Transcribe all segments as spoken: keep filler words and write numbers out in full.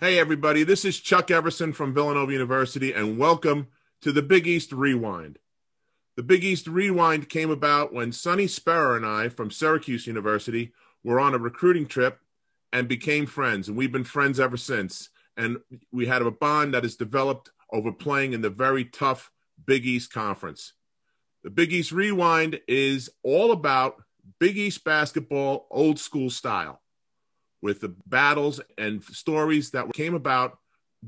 Hey, everybody, this is Chuck Everson from Villanova University, and welcome to the Big East Rewind. The Big East Rewind came about when Sonny Sparrow and I from Syracuse University were on a recruiting trip and became friends, and we've been friends ever since. And we had a bond that has developed over playing in the very tough Big East Conference. The Big East Rewind is all about Big East basketball, old school style, with the battles and stories that came about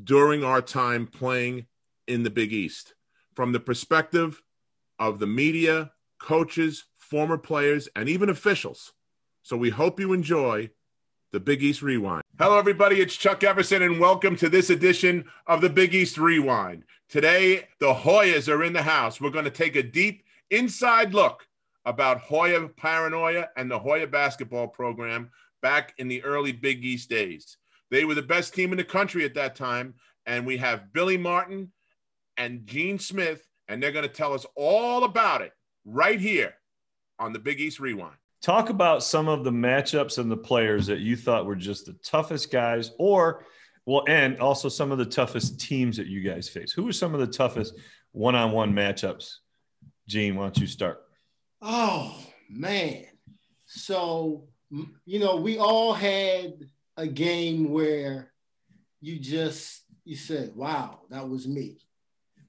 during our time playing in the Big East, from the perspective of the media, coaches, former players, and even officials. So we hope you enjoy the Big East Rewind. Hello, everybody. It's Chuck Everson, and welcome to this edition of the Big East Rewind. Today, the Hoyas are in the house. We're going to take a deep inside look about Hoya paranoia and the Hoya basketball program back in the early Big East days. They were the best team in the country at that time, and we have Billy Martin and Gene Smith, and they're going to tell us all about it right here on the Big East Rewind. Talk about some of the matchups and the players that you thought were just the toughest guys, or, well, and also some of the toughest teams that you guys face. Who were some of the toughest one-on-one matchups? Gene, why don't you start? Oh, man. So, you know, we all had a game where you just, you said, wow, that was me.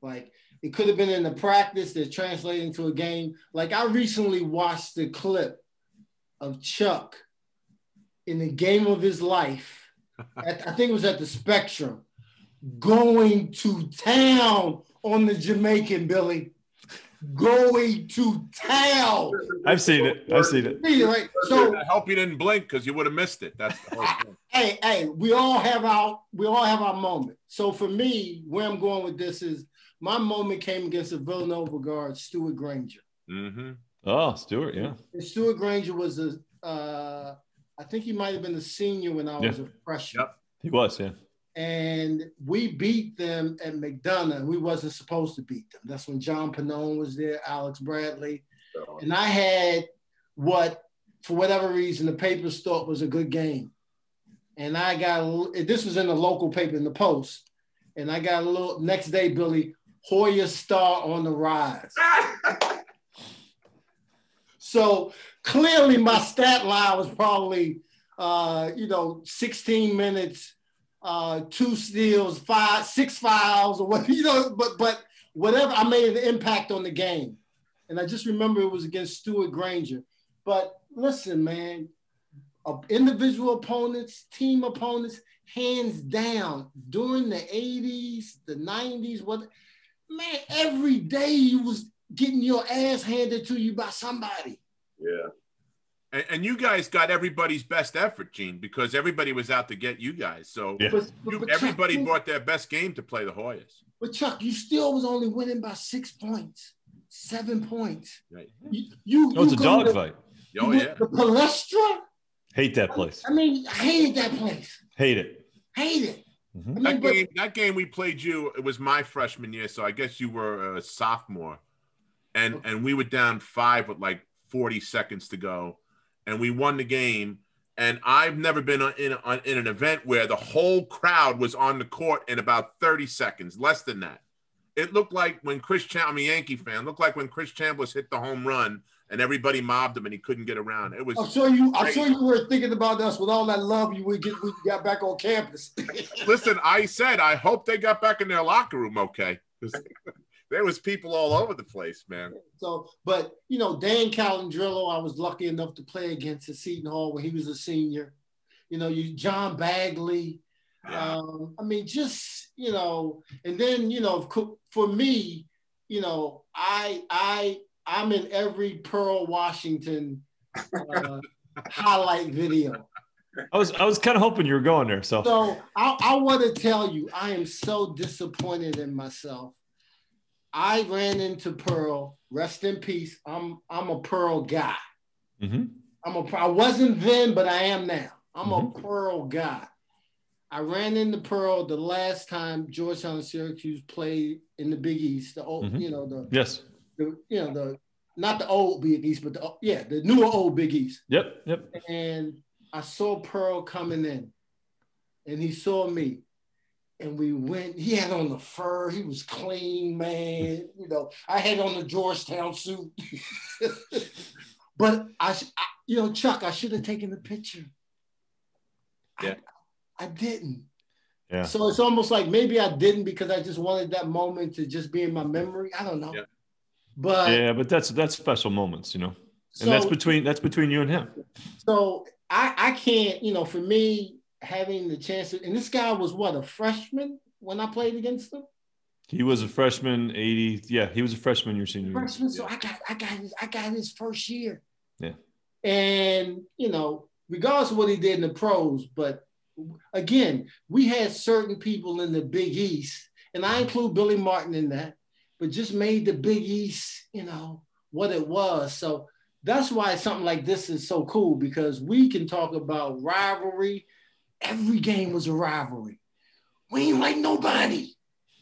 Like, it could have been in the practice that translated into a game. Like, I recently watched the clip of Chuck in the game of his life. At, I think it was at the Spectrum, going to town on the Jamaican, Billy. Going to town. I've seen it. I've seen it. Right? So I hope you didn't blink because you would have missed it. That's the whole thing. Hey, hey, we all have our we all have our moment. So for me, where I'm going with this is my moment came against a Villanova guard, Stuart Granger. Mm-hmm. Oh, Stuart, yeah. And Stuart Granger was a, uh, I think he might have been a senior when I yeah. was a freshman. Yep. He was, yeah. And we beat them at McDonough. We wasn't supposed to beat them. That's when John Pannone was there, Alex Bradley. Oh. And I had what, for whatever reason, the papers thought was a good game. And I got, a, this was in the local paper, in the Post. And I got a little, next day, Billy, Hoya star on the rise. So clearly my stat line was probably, uh, you know, sixteen minutes, uh, two steals, five, six fouls, or whatever, you know, but, but whatever, I made an impact on the game. And I just remember it was against Stuart Granger. But listen, man, uh, individual opponents, team opponents, hands down, during the eighties, the nineties, what, man, every day you was getting your ass handed to you by somebody. Yeah. And, and you guys got everybody's best effort, Gene, because everybody was out to get you guys. So yeah. but, but, you, but everybody Chuck, brought their best game to play the Hoyas. But, Chuck, you still was only winning by six points, seven points. Right. You, you, oh, it's you a dog to, fight. Oh, yeah. The Palestra? Hate that place. I mean, I hated that place. Hate it. Hate it. Mm-hmm. I mean, that, but, game, that game we played you, it was my freshman year, so I guess you were a sophomore. And, and we were down five with like forty seconds to go, and we won the game. And I've never been in, a, in an event where the whole crowd was on the court in about thirty seconds, less than that. It looked like when Chris Chambliss, I'm a Yankee fan, looked like when Chris Chambliss hit the home run and everybody mobbed him and he couldn't get around. It was. I'm sure you, I'm sure you were thinking about us with all that love you would get when you got back on campus. Listen, I said, I hope they got back in their locker room okay. There was people all over the place, man. So, but, you know, Dan Calandrillo, I was lucky enough to play against at Seton Hall when he was a senior. You know, you John Bagley. Yeah. Um, I mean, just, you know, and then, you know, for me, you know, I, I, I'm in every Pearl Washington uh, highlight video. I was I was kind of hoping you were going there. So, so I, I want to tell you, I am so disappointed in myself. I ran into Pearl, rest in peace. I'm I'm a Pearl guy. Mm-hmm. I'm a, I wasn't then, but I am now. I'm mm-hmm. a Pearl guy. I ran into Pearl the last time Georgetown and Syracuse played in the Big East. The old, mm-hmm. you know, the yes, the, you know, the not the old Big East, but the yeah, the newer old Big East. Yep, yep. And I saw Pearl coming in, and he saw me. and we went. He had on the fur. He was clean, man. You know, I had on the Georgetown suit. But I, I, you know, Chuck, I should have taken the picture. Yeah. I, I didn't. Yeah. So it's almost like maybe I didn't because I just wanted that moment to just be in my memory. I don't know. Yeah. But yeah, but that's that's special moments, you know. So, and that's between that's between you and him. So I, I can't, you know, for me having the chance to, and this guy was what, a freshman when I played against him? He was a freshman, eighty. Yeah, he was a freshman your senior year. Freshman, so yeah. I got I got his I got his first year. Yeah. And you know, regardless of what he did in the pros, but again, we had certain people in the Big East, and I include Billy Martin in that, but just made the Big East, you know, what it was. So that's why something like this is so cool, because we can talk about rivalry. Every game was a rivalry. We ain't like nobody.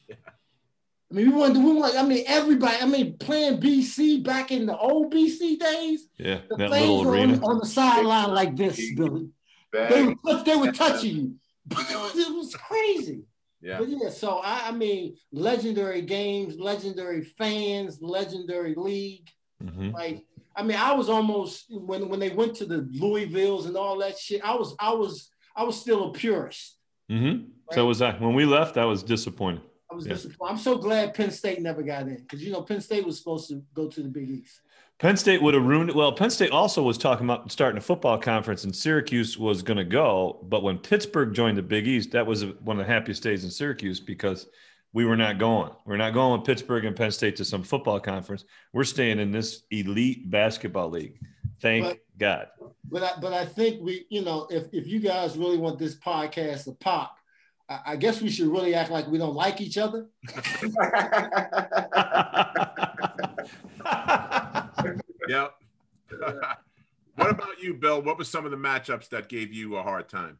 Yeah. I mean, we wanted, we wanted, I mean, everybody, I mean, playing B C back in the old B C days. Yeah, the that little arena. On, on the sideline like this, Billy. They were, they were touching you. But it was, it was crazy. Yeah. But yeah, so I, I mean, legendary games, legendary fans, legendary league. Mm-hmm. Like, I mean, I was almost when when they went to the Louisvilles and all that shit, I was I was I was still a purist. Mm-hmm. Right? So was I. When we left, I was disappointed. I was yeah. disappointed. I'm so glad Penn State never got in, because you know Penn State was supposed to go to the Big East. Penn State would have ruined it. Well, Penn State also was talking about starting a football conference, and Syracuse was going to go. But when Pittsburgh joined the Big East, that was one of the happiest days in Syracuse, because we were not going. We're not going with Pittsburgh and Penn State to some football conference. We're staying in this elite basketball league. Thank but, God. But I, but I think we, you know, if, if you guys really want this podcast to pop, I, I guess we should really act like we don't like each other. Yep. What about you, Bill? What were some of the matchups that gave you a hard time?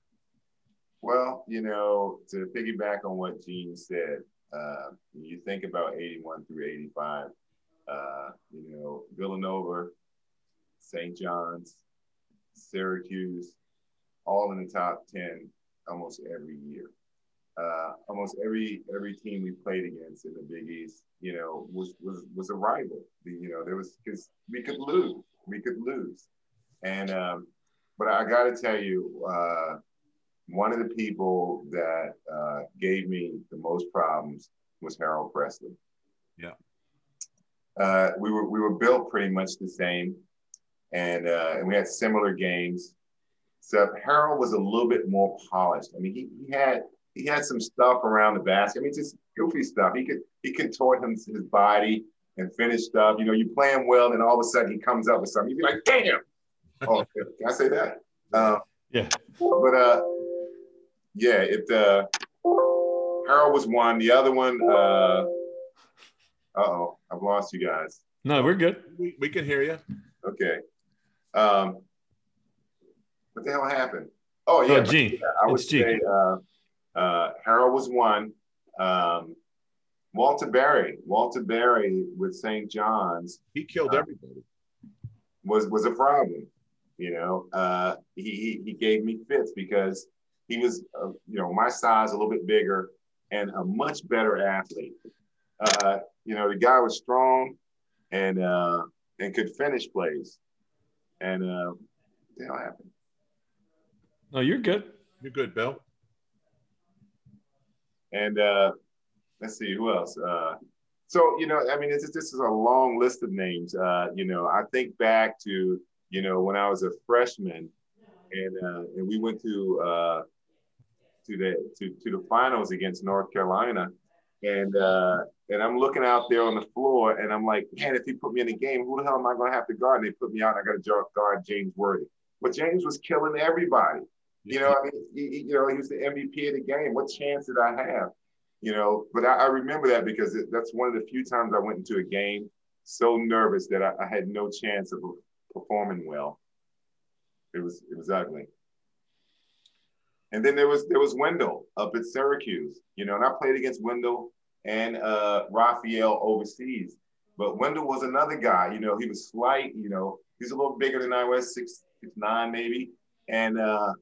Well, you know, to piggyback on what Gene said, uh, when you think about eighty-one through eighty-five, uh, you know, Villanova, Saint John's, Syracuse, all in the top ten almost every year. Uh, almost every every team we played against in the Big East, you know, was was was a rival. You know, there was, because we could lose, we could lose, and um, but I got to tell you, uh, one of the people that uh, gave me the most problems was Harold Presley. Yeah, uh, we were we were built pretty much the same, and uh, and we had similar games. So Harold was a little bit more polished. I mean, he he had. He had some stuff around the basket. I mean, just goofy stuff. He could he contort him, his body and finish stuff. You know, you play him well, and all of a sudden he comes up with something. You'd be like, damn. Oh, can I say that? Uh, yeah. But, uh, yeah, it. Uh, Harold was one. The other one, uh, uh-oh, I've lost you guys. No, we're good. We, we can hear you. Okay. Um, what the hell happened? Oh, yeah. Oh, Gene. Yeah, I would it's say uh, – Uh, Harold was one. Um, Walter Berry, Walter Berry with Saint John's. He killed uh, everybody. Was was a problem, you know. Uh, he he gave me fits because he was, uh, you know, my size, a little bit bigger, and a much better athlete. Uh, you know, the guy was strong, and uh, and could finish plays. And uh, what the hell happened? No, you're good. You're good, Bill. And uh, let's see who else. Uh, so, you know, I mean, it's, this is a long list of names. Uh, you know, I think back to, you know, when I was a freshman, and uh, and we went to uh, to the to, to the finals against North Carolina, and uh, and I'm looking out there on the floor, and I'm like, man, if he put me in the game, who the hell am I going to have to guard? And they put me out, and I got to guard James Worthy. But James was killing everybody. You know, I mean, he, you know, he was the M V P of the game. What chance did I have? You know, but I, I remember that because it, that's one of the few times I went into a game so nervous that I, I had no chance of performing well. It was it was ugly. And then there was there was Wendell up at Syracuse. You know, and I played against Wendell and uh, Raphael overseas. But Wendell was another guy. You know, he was slight. You know, he was a little bigger than I was, six, six nine maybe, and. Uh,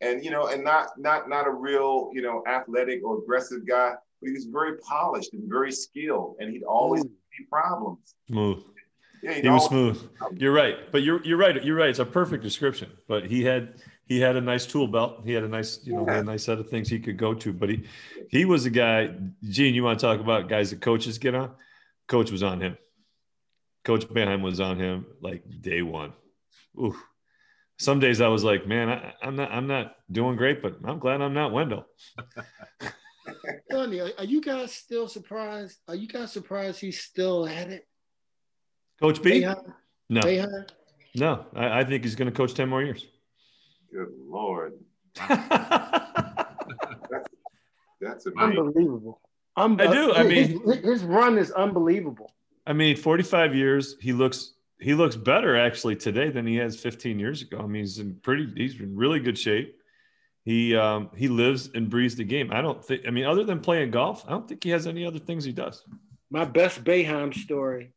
and, you know, and not, not, not a real, you know, athletic or aggressive guy, but he was very polished and very skilled, and he'd always be problems. Smooth. Yeah, he was smooth. You're right. But you're, you're right. You're right. It's a perfect description, but he had, he had a nice tool belt. He had a nice, you know, yeah. a nice set of things he could go to, but he, he was a guy, Gene, you want to talk about guys that coaches get on? Coach was on him. Coach Boeheim was on him like day one. Oof. Some days I was like, man, I, I'm not, I'm not doing great, but I'm glad I'm not Wendell. Sonny, are you guys still surprised? Are you guys surprised he's still at it? Coach B? Boeheim? No. Boeheim? No, I, I think he's going to coach ten more years. Good Lord. that's, that's unbelievable. Um, I do. I mean, his, his run is unbelievable. I mean, forty-five years. He looks he looks better actually today than he has fifteen years ago. I mean, he's in pretty. He's in really good shape. He um, he lives and breathes the game. I don't think. I mean, other than playing golf, I don't think he has any other things he does. My best Boeheim story.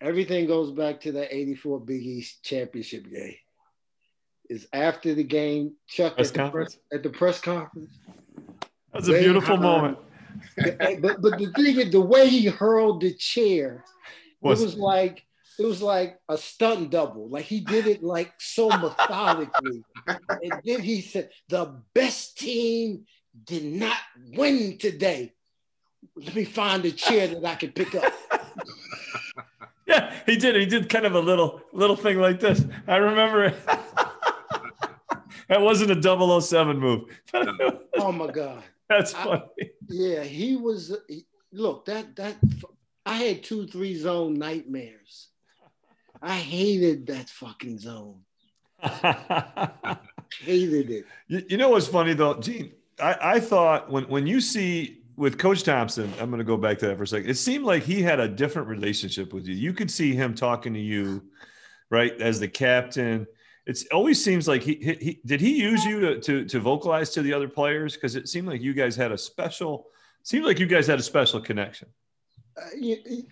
Everything goes back to that eighty-four Big East championship game. It's after the game, Chuck at the, press, at the press conference. That's a beautiful moment. but but the thing is, the way he hurled the chair, it was like it was like a stunt double. Like he did it like so methodically. And then he said, "The best team did not win today. Let me find a chair that I can pick up." Yeah, he did. He did kind of a little little thing like this. I remember it. That wasn't a double oh seven move. Oh my God. That's funny. I, yeah, he was. He, look, that that I had two three zone nightmares. I hated that fucking zone. Hated it. You, you know what's funny though, Gene? I, I thought when when you see with Coach Thompson, I'm going to go back to that for a second. It seemed like he had a different relationship with you. You could see him talking to you, right, as the captain. It's always seems like he, he, he did he use you to, to, to vocalize to the other players? Because it seemed like you guys had a special, seemed like you guys had a special connection. Uh, you, you,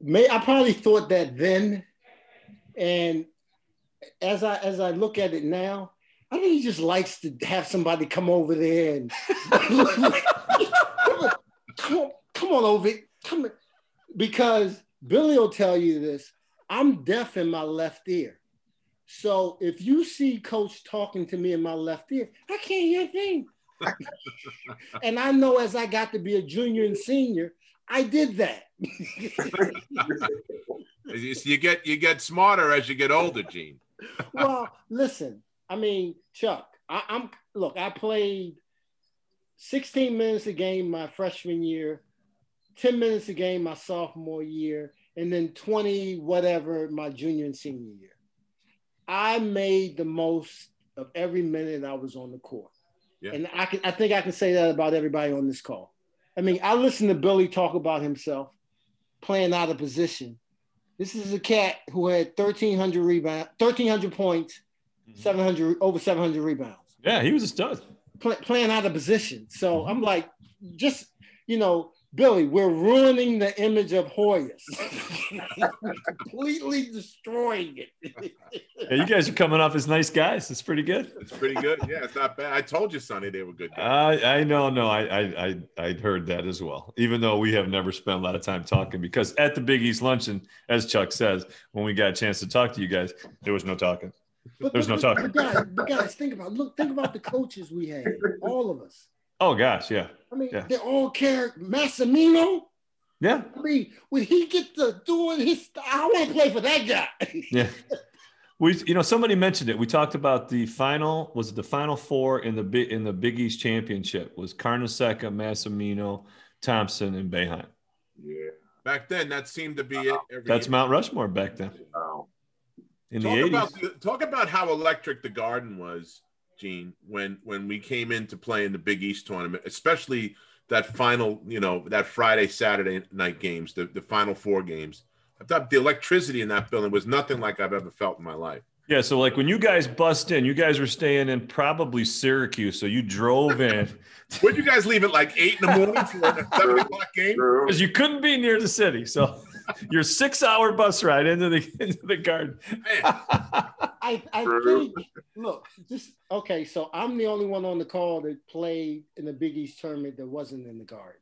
may, I probably thought that then. And as I, as I look at it now, I think he just likes to have somebody come over there and come on, come on over. Come on. Because Billy will tell you this, I'm deaf in my left ear. So if you see Coach talking to me in my left ear, I can't hear a thing. And I know as I got to be a junior and senior, I did that. you get you get smarter as you get older, Gene. Well, listen, I mean, Chuck, I, I'm look, I played sixteen minutes a game my freshman year, ten minutes a game my sophomore year, and then twenty whatever my junior and senior year. I made the most of every minute I was on the court. Yeah. And I can, I think I can say that about everybody on this call. I mean, I listened to Billy talk about himself playing out of position. This is a cat who had thirteen hundred rebounds, thirteen hundred points, mm-hmm. seven hundred over seven hundred rebounds. Yeah, he was a stud. Play, playing out of position. So mm-hmm. I'm like, just, you know, Billy, we're ruining the image of Hoyas. Completely destroying it. Yeah, you guys are coming off as nice guys. It's pretty good. It's pretty good. Yeah, it's not bad. I told you, Sonny, they were good guys. I, I know. No, I, I, I heard that as well, even though we have never spent a lot of time talking because at the Big East Luncheon, as Chuck says, when we got a chance to talk to you guys, there was no talking. But, there was but, no talking. But guys, but guys, think about look, think about the coaches we had, all of us. Oh, gosh, yeah. I mean, yeah. They're all characters. Massimino? Yeah. I mean, when he gets to doing his – I want to play for that guy. Yeah. We, you know, somebody mentioned it. We talked about the final – was it the final four in the in the Big East Championship was Carnesecca, Massimino, Thompson, and Boeheim. Yeah. Back then, that seemed to be uh, it. Every that's year. Mount Rushmore back then. Wow. In talk the eighties. About the, talk about how electric the Garden was. Gene, when when we came in to play in the Big East tournament, especially that final, you know, that Friday, Saturday night games, the, the final four games, I thought the electricity in that building was nothing like I've ever felt in my life. Yeah, so like when you guys bust in, you guys were staying in probably Syracuse, so you drove in. Would you guys leave at like eight in the morning for a seven o'clock game? Because you couldn't be near the city, so your six-hour bus ride into the into the Garden. I I, I think, look, this, okay, so I'm the only one on the call that played in the Big East tournament that wasn't in the Garden.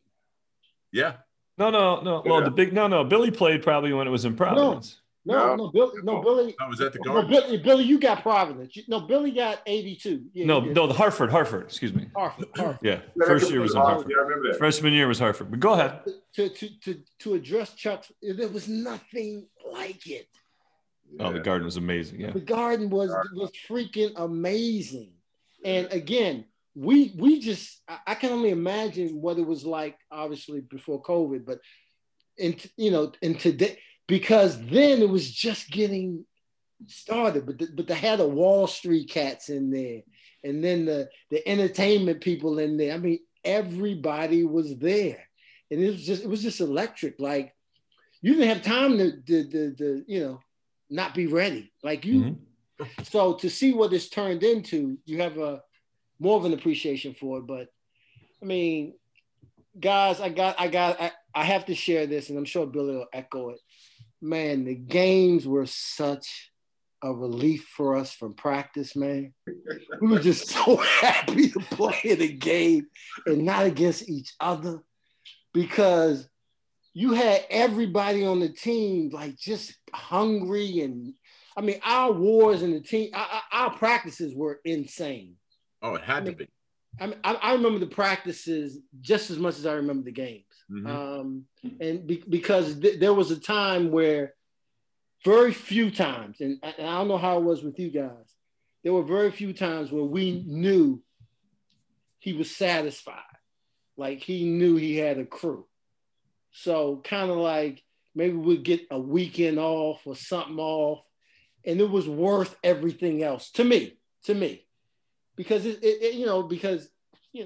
Yeah. No, no, no. Well, yeah. the big, no, no. Billy played probably when it was in Providence. No, no, no. Billy, no, Billy. I was at the Garden. No, Billy, Billy, you got Providence. You, no, Billy got eighty-two. Yeah, no, no, the Hartford, Hartford, excuse me. Hartford, Hartford. Yeah, first year was in Hartford. Yeah, I remember that. Freshman year was Hartford. But go ahead. To, to, to, to address Chuck's, there was nothing like it. Yeah. Oh, the Garden was amazing. Yeah, the Garden was was freaking amazing. And again, we we just I can only imagine what it was like. Obviously before COVID, but and you know, and today because then it was just getting started. But the, but they had the Wall Street cats in there, and then the the entertainment people in there. I mean, everybody was there, and it was just it was just electric. Like you didn't have time to the the the you know. not be ready like you. Mm-hmm. So to see what it's turned into, you have a more of an appreciation for it. But I mean, guys, I got, I got, I, I have to share this, and I'm sure Billy will echo it. Man, the games were such a relief for us from practice, man. We were just so happy to play in a game and not against each other, because you had everybody on the team like just hungry, and I mean our wars in the team, our, our practices were insane. Oh, it had I mean, to be. I mean, I, I remember the practices just as much as I remember the games, mm-hmm. um, and be, because th- there was a time where very few times, and I, and I don't know how it was with you guys, there were very few times where we knew he was satisfied, like he knew he had a crew. So kind of like maybe we'd get a weekend off or something off, and it was worth everything else to me, to me, because it, it, it you know, because you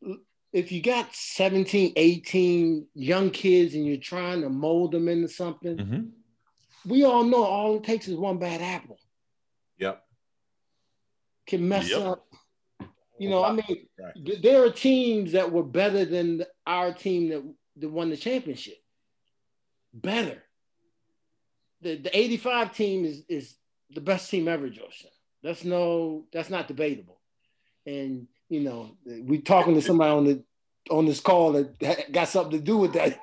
know, if you got seventeen, eighteen young kids and you're trying to mold them into something, mm-hmm. we all know all it takes is one bad apple. Yep. Can mess yep. up. You know, I mean, right. there are teams that were better than our team that that won the championship. Better. The the eighty-five team is is the best team ever, Joseph. That's no that's not debatable. And you know, we talking to somebody on the on this call that got something to do with that.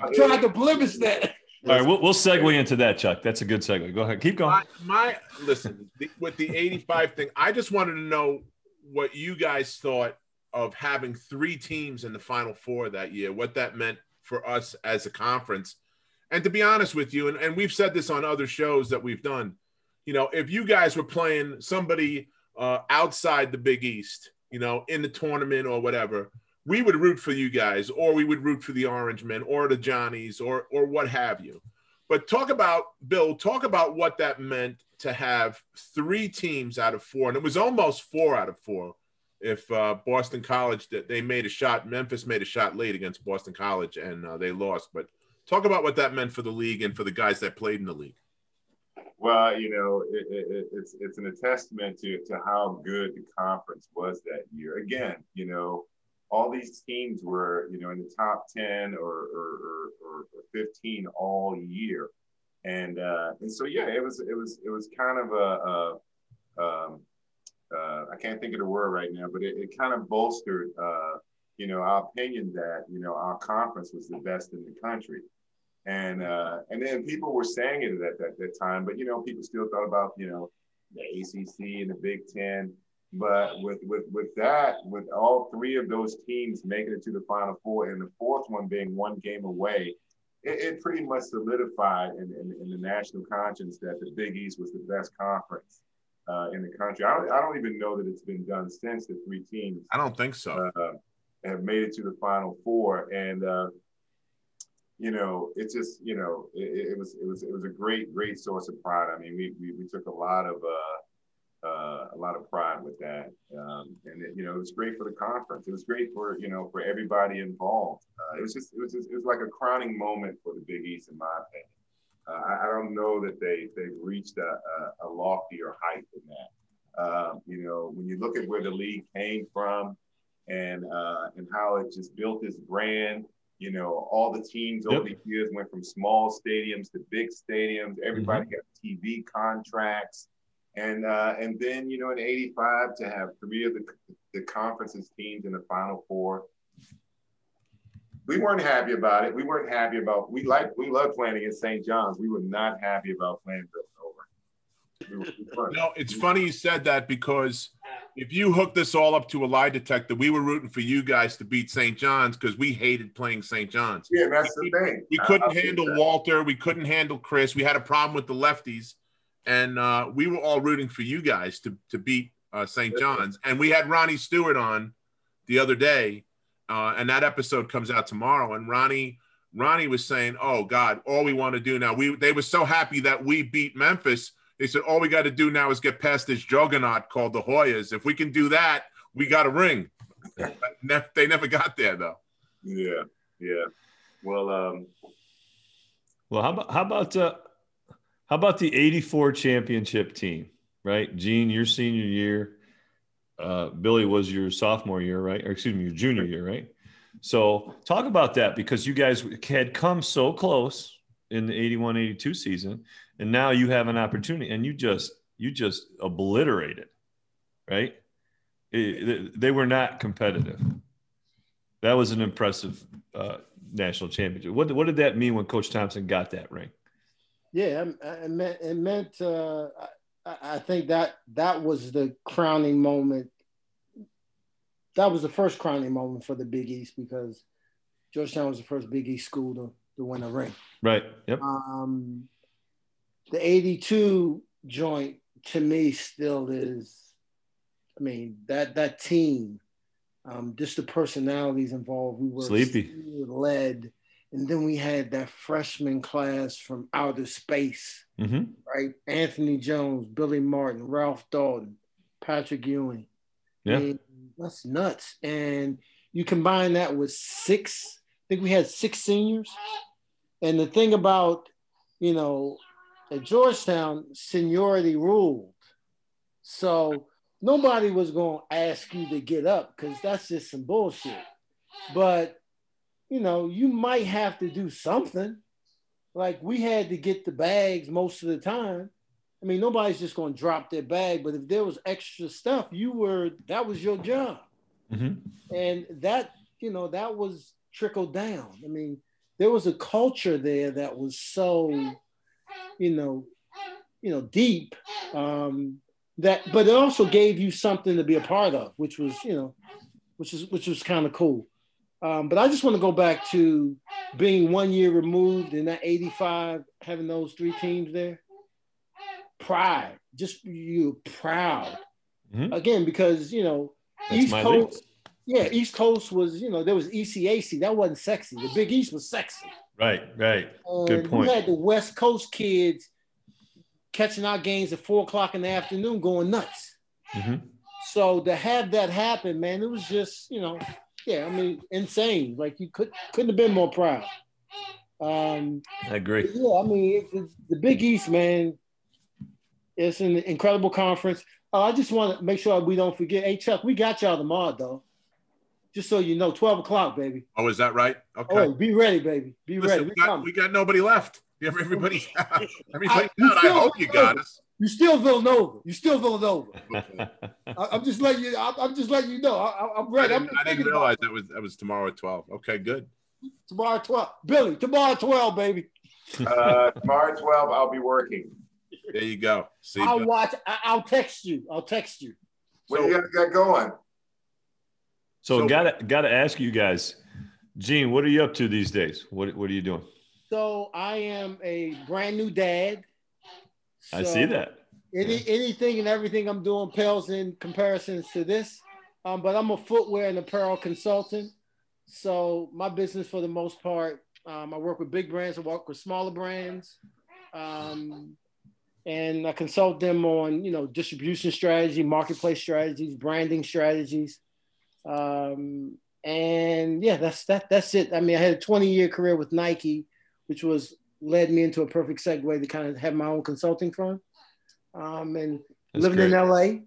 I tried to blemish that. All right, we'll we'll segue into that, Chuck. That's a good segue. Go ahead, keep going. My, my listen the, with the eighty-five thing, I just wanted to know what you guys thought of having three teams in the Final Four that year, what that meant for us as a conference. And to be honest with you, and, and we've said this on other shows that we've done, you know, if you guys were playing somebody uh, outside the Big East, you know, in the tournament or whatever, we would root for you guys, or we would root for the Orange Men or the Johnnies or, or what have you. But talk about, Bill, talk about what that meant to have three teams out of four. And it was almost four out of four. If uh, Boston College, that they made a shot, Memphis made a shot late against Boston College, and uh, they lost. But talk about what that meant for the league and for the guys that played in the league. Well, you know, it, it, it's it's an attestament to to how good the conference was that year. Again, you know, all these teams were, you know, in the top ten or or, or, or fifteen all year, and uh, and so yeah, it was it was it was kind of a. a um, Uh, I can't think of the word right now, but it, it kind of bolstered, uh, you know, our opinion that, you know, our conference was the best in the country. And uh, and then people were saying it at that, that time, but, you know, people still thought about, you know, the A C C and the Big Ten. But with, with, with that, with all three of those teams making it to the Final Four and the fourth one being one game away, it, it pretty much solidified in, in, in the national conscience that the Big East was the best conference Uh, in the country. I don't, I don't even know that it's been done since the three teams. I don't think so. Uh, have made it to the Final Four, and uh, you know, it's just you know, it, it was it was it was a great great source of pride. I mean, we we, we took a lot of uh, uh, a lot of pride with that, um, and it, you know, it was great for the conference. It was great for you know for everybody involved. Uh, it was just it was just, it was like a crowning moment for the Big East, in my opinion. Uh, I don't know that they, they've reached a, a, a loftier height than that. Um, you know, when you look at where the league came from and uh, and how it just built this brand, you know, all the teams yep. over the years went from small stadiums to big stadiums. Everybody mm-hmm. got T V contracts. And uh, and then, you know, in eighty-five to have three of the, the conference's teams in the Final Four, we weren't happy about it. We weren't happy about we like we loved playing against Saint John's. We were not happy about playing Villanova. We were, we no, it's we funny were. You said that, because if you hook this all up to a lie detector, we were rooting for you guys to beat Saint John's because we hated playing Saint John's. Yeah, that's we, the thing. We couldn't I, I handle Walter. We couldn't handle Chris. We had a problem with the lefties. And uh, we were all rooting for you guys to to beat uh, Saint John's. And we had Ronnie Stewart on the other day, uh, and that episode comes out tomorrow. And Ronnie Ronnie was saying, "Oh God, all we want to do now." We they were so happy that we beat Memphis. They said, "All we got to do now is get past this juggernaut called the Hoyas. If we can do that, we got a ring." They never got there though. Yeah, yeah. Well, um, well, how about how about? Uh... How about the eighty-four championship team, right? Gene, your senior year. Uh, Billy was your sophomore year, right? Or excuse me, your junior year, right? So talk about that, because you guys had come so close in the eighty-one eighty-two season, and now you have an opportunity, and you just you just obliterated, right? It, it, they were not competitive. That was an impressive uh, national championship. What, what did that mean when Coach Thompson got that ring? Yeah, it meant, it meant uh, I, I think that that was the crowning moment. That was the first crowning moment for the Big East, because Georgetown was the first Big East school to, to win a ring. Right, yep. Um, the eighty-two joint, to me, still is, I mean, that that team, um, just the personalities involved. We were sleepy, led. And then we had that freshman class from outer space, mm-hmm. right? Anthony Jones, Billy Martin, Ralph Dalton, Patrick Ewing. Yeah. And that's nuts. And you combine that with six, I think we had six seniors. And the thing about, you know, at Georgetown, seniority ruled. So nobody was going to ask you to get up, because that's just some bullshit. But you know, you might have to do something. Like, we had to get the bags most of the time. I mean, nobody's just going to drop their bag, but if there was extra stuff, you were, that was your job. Mm-hmm. And that, you know, that was trickled down. I mean, there was a culture there that was so, you know, you know, deep um, that, but it also gave you something to be a part of, which was, you know, which is, which was kind of cool. Um, but I just want to go back to being one year removed in that eighty-five, having those three teams there. Pride. Just you proud. Mm-hmm. Again, because, you know, that's East Coast. League. Yeah, East Coast was, you know, there was E C A C. That wasn't sexy. The Big East was sexy. Right, right. And good point. We had the West Coast kids catching our games at four o'clock in the afternoon going nuts. Mm-hmm. So to have that happen, man, it was just, you know, yeah, I mean, insane. Like, you could, couldn't have been more proud. Um, I agree. Yeah, I mean, it, it, the Big East, man, it's an incredible conference. Uh, I just want to make sure we don't forget. Hey, Chuck, we got y'all tomorrow, though. Just so you know, twelve o'clock, baby. Oh, is that right? Okay. Oh, be ready, baby. Be Listen, ready. We got, we got nobody left. Everybody's out. Everybody's I, out. I hope you got us. You still Villanova. You still Villanova. Okay. I, I'm just letting you. I, I'm just letting you know. I, I'm ready. I didn't, I'm I didn't realize that was that was tomorrow at twelve. Okay, good. Tomorrow at twelve, Billy. Tomorrow at twelve, baby. Uh, tomorrow at twelve, I'll be working. There you go. See, I'll Bill. watch. I, I'll text you. I'll text you. What do so, you guys got going? So, so gotta gotta ask you guys, Gene. What are you up to these days? What What are you doing? So I am a brand new dad. So I see that. Any, yeah. Anything and everything I'm doing pales in comparisons to this, um, but I'm a footwear and apparel consultant. So my business, for the most part, um, I work with big brands, I work with smaller brands, um, and I consult them on, you know, distribution strategy, marketplace strategies, branding strategies, um, and yeah, that's that. That's it. I mean, I had a twenty-year career with Nike, which was led me into a perfect segue to kind of have my own consulting firm, um, and that's living great. In L A.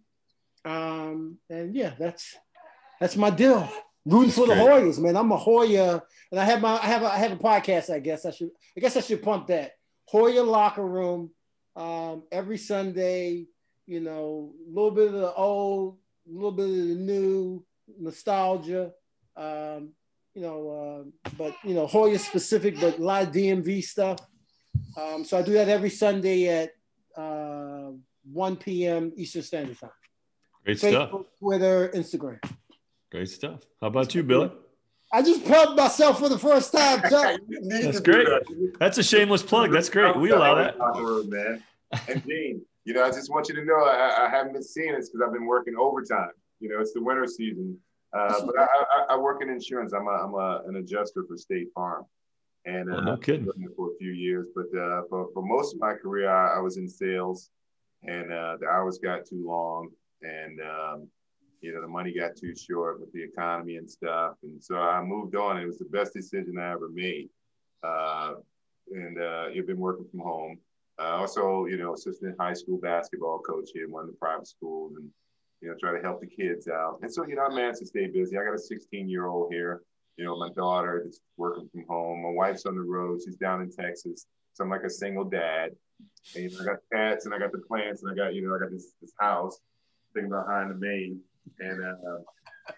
Um, and yeah, that's, that's my deal. rooting for the Hoyas, man. I'm a Hoya, and I have my I have a, I have a podcast. I guess I should I guess I should pump that. Hoya Locker Room, um, every Sunday. You know, a little bit of the old, a little bit of the new nostalgia. Um, you know, uh, but you know, Hoya specific, but a lot of D M V stuff. Um, so I do that every Sunday at uh, one p.m. Eastern Standard Time. Great Facebook, stuff. Twitter, Instagram. Great stuff. How about you, Billy? I just plugged myself for the first time. That's great. That's a shameless plug. That's great. We allow that. And Gene, you know, I just want you to know I, I haven't been seeing this because I've been working overtime. You know, it's the winter season. Uh, but I, I, I work in insurance. I'm a, I'm a, an adjuster for State Farm. And uh, no kidding. I've been for a few years. But uh, for, for most of my career, I, I was in sales. And uh, the hours got too long. And um, you know, the money got too short with the economy and stuff. And so I moved on. It was the best decision I ever made. Uh, and uh, you've been working from home. Uh, also, you know, assistant high school basketball coach here in one of the private schools and, you know, try to help the kids out. And so, you know, I managed to stay busy. I got a sixteen-year-old here, you know, my daughter that's working from home. My wife's on the road. She's down in Texas. So I'm like a single dad. And you know, I got cats and I got the plants and I got, you know, I got this, this house thing behind the main. And, uh,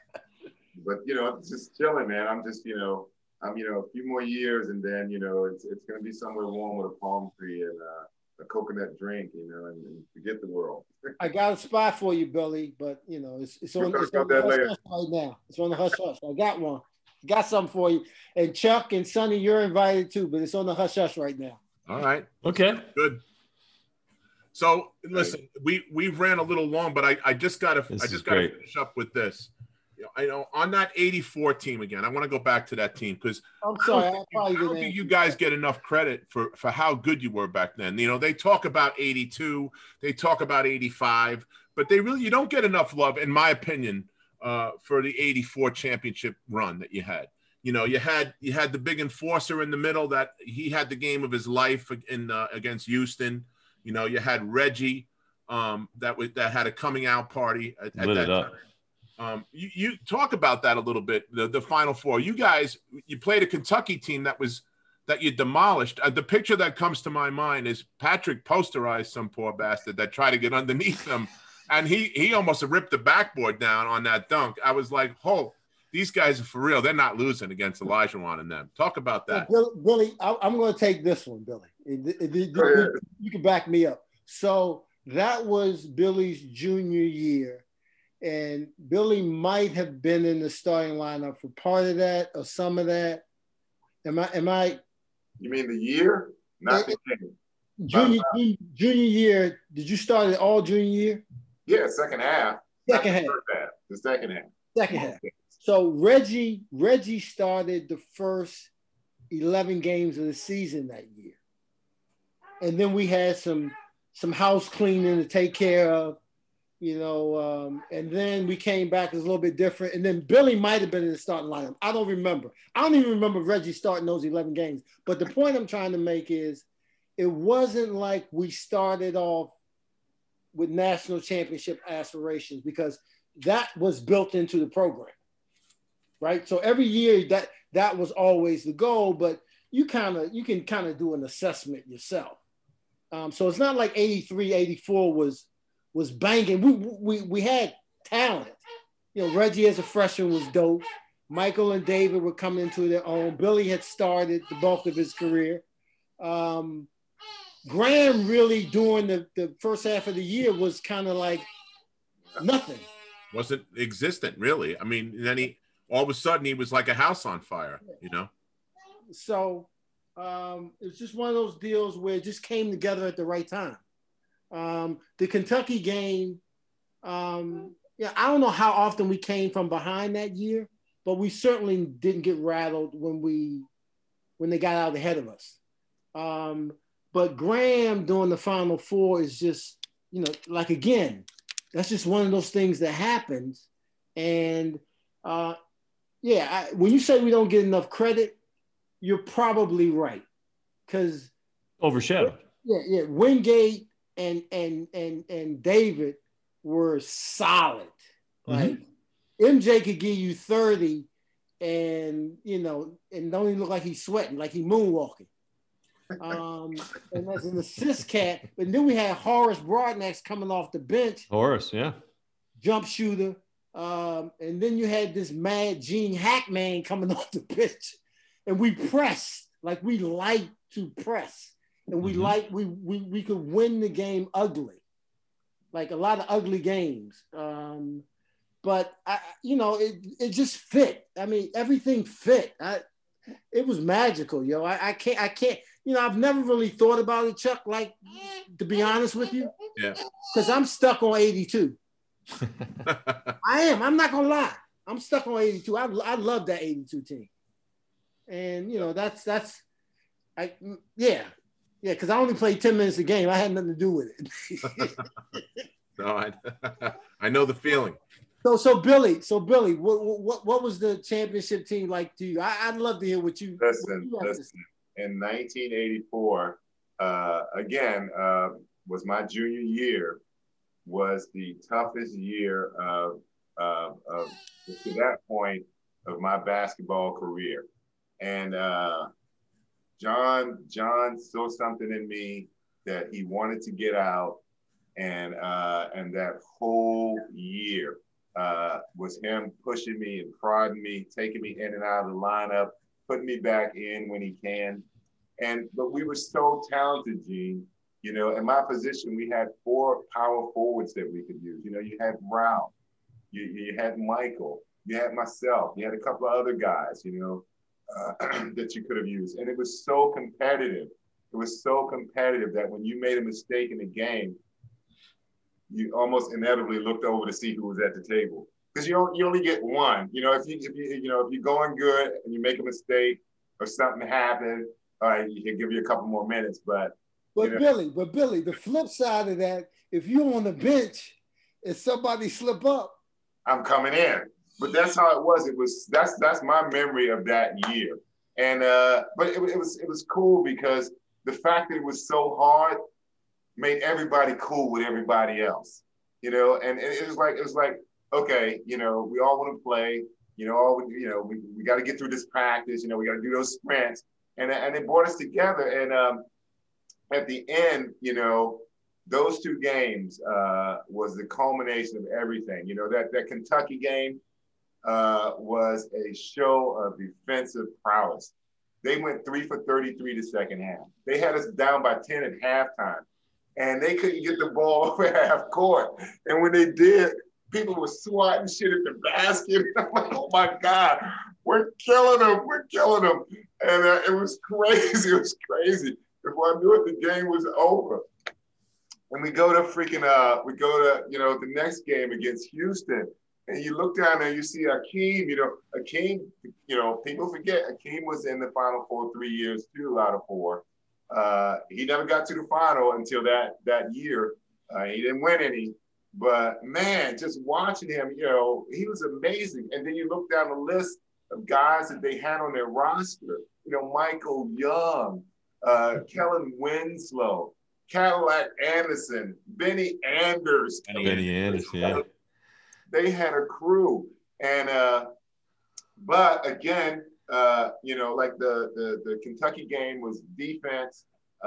but, you know, just chilling, man. I'm just, you know, I'm, you know, a few more years and then, you know, it's, it's going to be somewhere warm with a palm tree and uh, a coconut drink, you know, and, and forget the world. I got a spot for you, Billy, but, you know, it's, it's on, it's on the hush hush right now. It's on the hush hush. I got one. Got something for you. And Chuck and Sonny, you're invited too, but it's on the hush hush right now. All right. Okay. Good. So listen, we, we ran a little long, but I, I just got to I just got to finish up with this. You know, I know on that eighty-four team again. I want to go back to that team because I'm sorry, I don't, I think, I don't think you guys get enough credit for for how good you were back then. You know, they talk about eighty-two, they talk about eighty-five, but they really you don't get enough love, in my opinion, uh, for the eighty-four championship run that you had. You know, you had you had the big enforcer in the middle that he had the game of his life in uh, against Houston. You know, you had Reggie um, that was, that had a coming out party at, at that time. Um, you, you talk about that a little bit. The, the Final Four. You guys, you played a Kentucky team that was that you demolished. Uh, the picture that comes to my mind is Patrick posterized some poor bastard that tried to get underneath them, and he he almost ripped the backboard down on that dunk. I was like, oh, these guys are for real. They're not losing against Olajuwon and them. Talk about that, hey, Billy. Billy I, I'm going to take this one, Billy. It, it, it, it, you can back me up. So that was Billy's junior year, and Billy might have been in the starting lineup for part of that or some of that. Am I? Am I? You mean the year, not it, the game? Junior, uh, junior, junior year. Did you start it all junior year? Yeah, second half. Second half. half. The second half. Second half. So Reggie, Reggie started the first eleven games of the season that year. And then we had some some house cleaning to take care of, you know, um, and then we came back, it was a little bit different. And then Billy might have been in the starting lineup. I don't remember. I don't even remember Reggie starting those eleven games. But the point I'm trying to make is it wasn't like we started off with national championship aspirations because that was built into the program, right? So every year that that was always the goal, but you kind of you can kind of do an assessment yourself. Um, so it's not like eighty-three, eighty-four was was banging. We we we had talent. You know, Reggie as a freshman was dope. Michael and David were coming into their own. Billy had started the bulk of his career. Um, Graham really during the, the first half of the year was kind of like nothing. Wasn't existent really. I mean, then he all of a sudden he was like a house on fire, you know? So um, it was just one of those deals where it just came together at the right time. Um, the Kentucky game, um, yeah, I don't know how often we came from behind that year, but we certainly didn't get rattled when we when they got out ahead of us. Um, but Graham doing the Final Four is just, you know, like again, that's just one of those things that happens. And uh, yeah, I, when you say we don't get enough credit, you're probably right, because overshadowed. Yeah, yeah. Wingate and and and and David were solid. Mm-hmm. Like M J could give you thirty, and, you know, and don't even look like he's sweating, like he's moonwalking. Um, and that's an assist cat. But then we had Horace Broadnax coming off the bench. Horace, yeah. Jump shooter. Um, and then you had this mad Gene Hackman coming off the bench. And we pressed, like we like to press. And we mm-hmm. like, we, we we could win the game ugly. Like a lot of ugly games. Um, but, I, you know, it it just fit. I mean, everything fit. I, it was magical, yo. I, I can't, I can't. You know, I've never really thought about it, Chuck, like, to be honest with you. Yeah. Because I'm stuck on eighty-two. I am. I'm not going to lie. I'm stuck on eighty-two. I, I love that eighty-two team. And, you know, that's, that's, I yeah. Yeah, because I only played ten minutes a game. I had nothing to do with it. No, I, I know the feeling. So, so Billy, so Billy, what, what, what was the championship team like to you? I, I'd love to hear what you. Listen, what you listen. In nineteen eighty-four, uh, again, uh, was my junior year, was the toughest year of, uh, of to that point of my basketball career, and uh, John John saw something in me that he wanted to get out, and uh, and that whole year. Uh, was him pushing me and prodding me, taking me in and out of the lineup, putting me back in when he can. And, but we were so talented, Gene. You know, in my position, we had four power forwards that we could use. You know, you had Ralph, you, you had Michael, you had myself, you had a couple of other guys, you know, uh, that you could have used. And it was so competitive. It was so competitive that when you made a mistake in the game, you almost inevitably looked over to see who was at the table, because you don't, you only get one. You know, if you, if you, you know, if you're going good and you make a mistake or something happens, all right, you can give you a couple more minutes, but. But know. Billy, but Billy, the flip side of that, if you're on the bench and somebody slip up, I'm coming in. But that's how it was. It was that's that's my memory of that year, and uh, but it, it was it was cool because the fact that it was so hard made everybody cool with everybody else, you know, and it was like, it was like, okay, you know, we all want to play, you know, all we, you know, we, we got to get through this practice, you know, we got to do those sprints, and and it brought us together. And um, at the end, you know, those two games uh, was the culmination of everything. You know, that that Kentucky game uh, was a show of defensive prowess. They went three for thirty-three the second half. They had us down by ten at halftime. And they couldn't get the ball over half court. And when they did, people were swatting shit at the basket. I'm like, oh my God, we're killing them, we're killing them. And uh, it was crazy, it was crazy. Before I knew it, the game was over. And we go to freaking, uh, we go to, you know, the next game against Houston. And you look down there, you see Akeem, you know, Akeem, you know, people forget, Akeem was in the Final Four three years, two out of four. Uh, he never got to the final until that that year. Uh, he didn't win any, but man, just watching him, you know, he was amazing. And then you look down the list of guys that they had on their roster, you know, Michael Young, uh, Kellen Winslow, Cadillac Anderson, Benny Anders. And Benny Anders, yeah. They had a crew. And, uh, but again, Uh, you know, like the, the the Kentucky game was defense.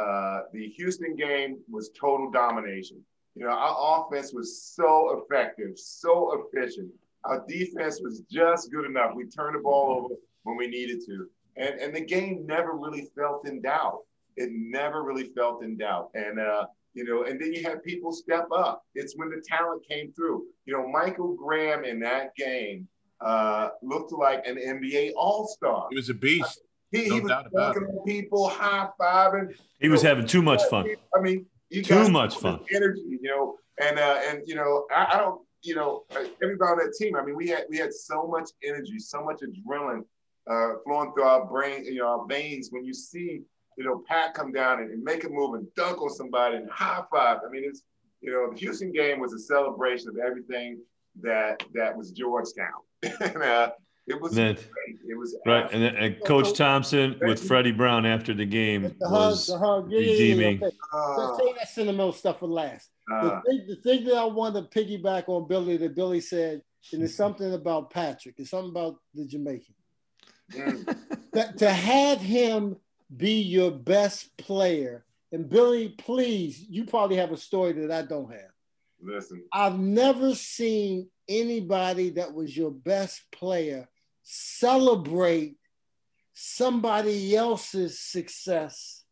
Uh, the Houston game was total domination. You know, our offense was so effective, so efficient. Our defense was just good enough. We turned the ball over when we needed to. And and the game never really felt in doubt. It never really felt in doubt. And, uh, you know, and then you had people step up. It's when the talent came through. You know, Michael Graham in that game Uh, looked like an N B A All-Star. He was a beast. He, no he was doubt about it. People high-fiving. He was know, having too much fun. I mean, you too much fun. Energy, you know, and uh, and you know, I, I don't, you know, everybody on that team. I mean, we had we had so much energy, so much adrenaline uh, flowing through our brain, you know, our veins. When you see, you know, Pat come down and, and make a move and dunk on somebody and high-five. I mean, it's you know, the Houston game was a celebration of everything that that was Georgetown. and, uh, it was then, it was right, awesome. And, and Coach Thompson with Freddie Brown after the game the was hug, the hug. Yeah, redeeming. Yeah, yeah, yeah. Okay. Uh, Let's take that sentimental stuff for last. Uh, the, thing, the thing that I want to piggyback on Billy that Billy said, and it's something about Patrick. It's something about the Jamaican. But to have him be your best player, and Billy, please, you probably have a story that I don't have. Listen, I've never seen anybody that was your best player celebrate somebody else's success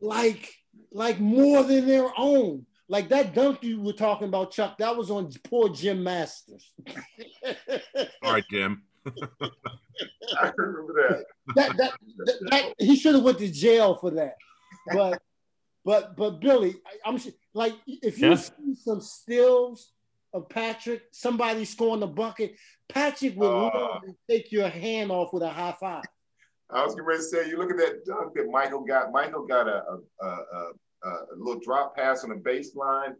like like more than their own. Like that dunk you were talking about, Chuck, that was on poor Jim Masters. All right, Jim. I remember that. That, that, that, that he should have went to jail for that. But but but Billy, I'm like if you yeah. see some stills of Patrick, somebody scoring the bucket, Patrick would uh, love to take your hand off with a high five. I was going to say, you look at that dunk that Michael got. Michael got a a, a, a little drop pass on the baseline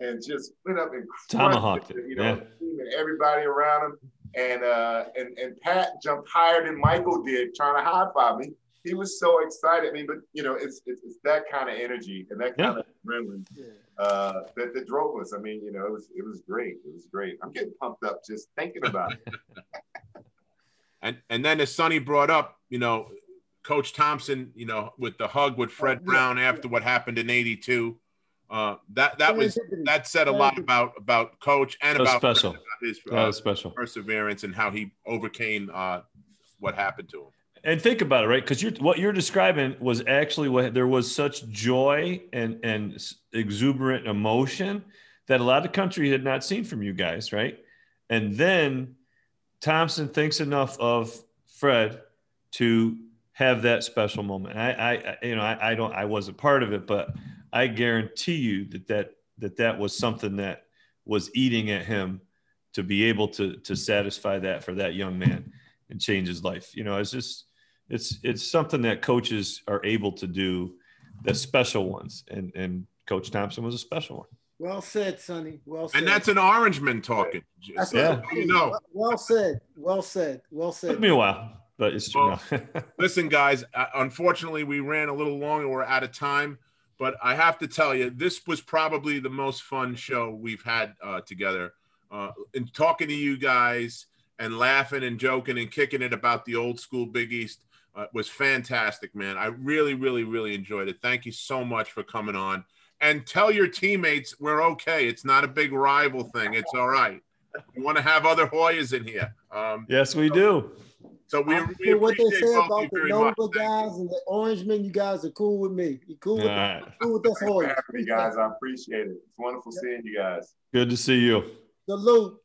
and just went up and tomahawked it, you know, yeah. and everybody around him. And uh, and and Pat jumped higher than Michael did, trying to high five me. He was so excited. I mean, but you know, it's it's, it's that kind of energy and that kind yeah. of adrenaline uh, that that drove us. I mean, you know, it was it was great. It was great. I'm getting pumped up just thinking about it. And and then as Sonny brought up, you know, Coach Thompson, you know, with the hug with Fred Brown after what happened in eighty-two, uh, that that was that said a lot about about Coach and about special. His uh, special perseverance and how he overcame uh, what happened to him. And think about it, right? Because you're, what you're describing was actually what there was such joy and and exuberant emotion that a lot of country had not seen from you guys, right? And then Thompson thinks enough of Fred to have that special moment. I, I you know, I, I don't, I wasn't part of it, but I guarantee you that that that that was something that was eating at him. To be able to to satisfy that for that young man and change his life, you know, it's just it's it's something that coaches are able to do, the special ones, and and Coach Thompson was a special one. Well said, Sonny. Well said. And that's an Orangeman talking. That's yeah. You know. Well said. Well said. Well said. Took me a while, but it's true. Well, listen, guys. Unfortunately, we ran a little long and we're out of time. But I have to tell you, this was probably the most fun show we've had uh, together. Uh, and talking to you guys and laughing and joking and kicking it about the old school Big East uh, was fantastic, man. I really, really, really enjoyed it. Thank you so much for coming on. And tell your teammates we're okay. It's not a big rival thing. It's all right. We want to have other Hoyas in here. Um, yes, we so, do. So we, we what they say about the Nova guys and the Orangemen, you guys are cool with me. You cool with right. you cool with us Hoyas. Happy, guys. I appreciate it. It's wonderful yep. seeing you guys. Good to see you. Salute.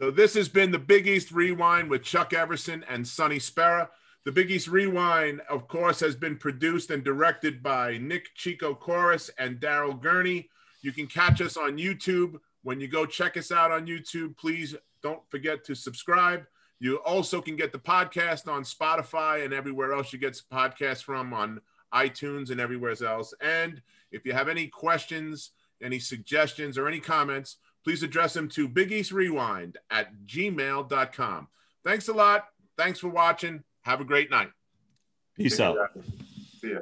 So this has been the Big East Rewind with Chuck Everson and Sonny Sparrow. The Big East Rewind, of course, has been produced and directed by Nick Chico Corris and Daryl Gurney. You can catch us on YouTube. When you go check us out on YouTube, please don't forget to subscribe. You also can get the podcast on Spotify and everywhere else you get podcasts from, on iTunes and everywhere else. And if you have any questions, any suggestions, or any comments, please address them to Big East Rewind at gmail dot com. Thanks a lot. Thanks for watching. Have a great night. Peace out. See ya.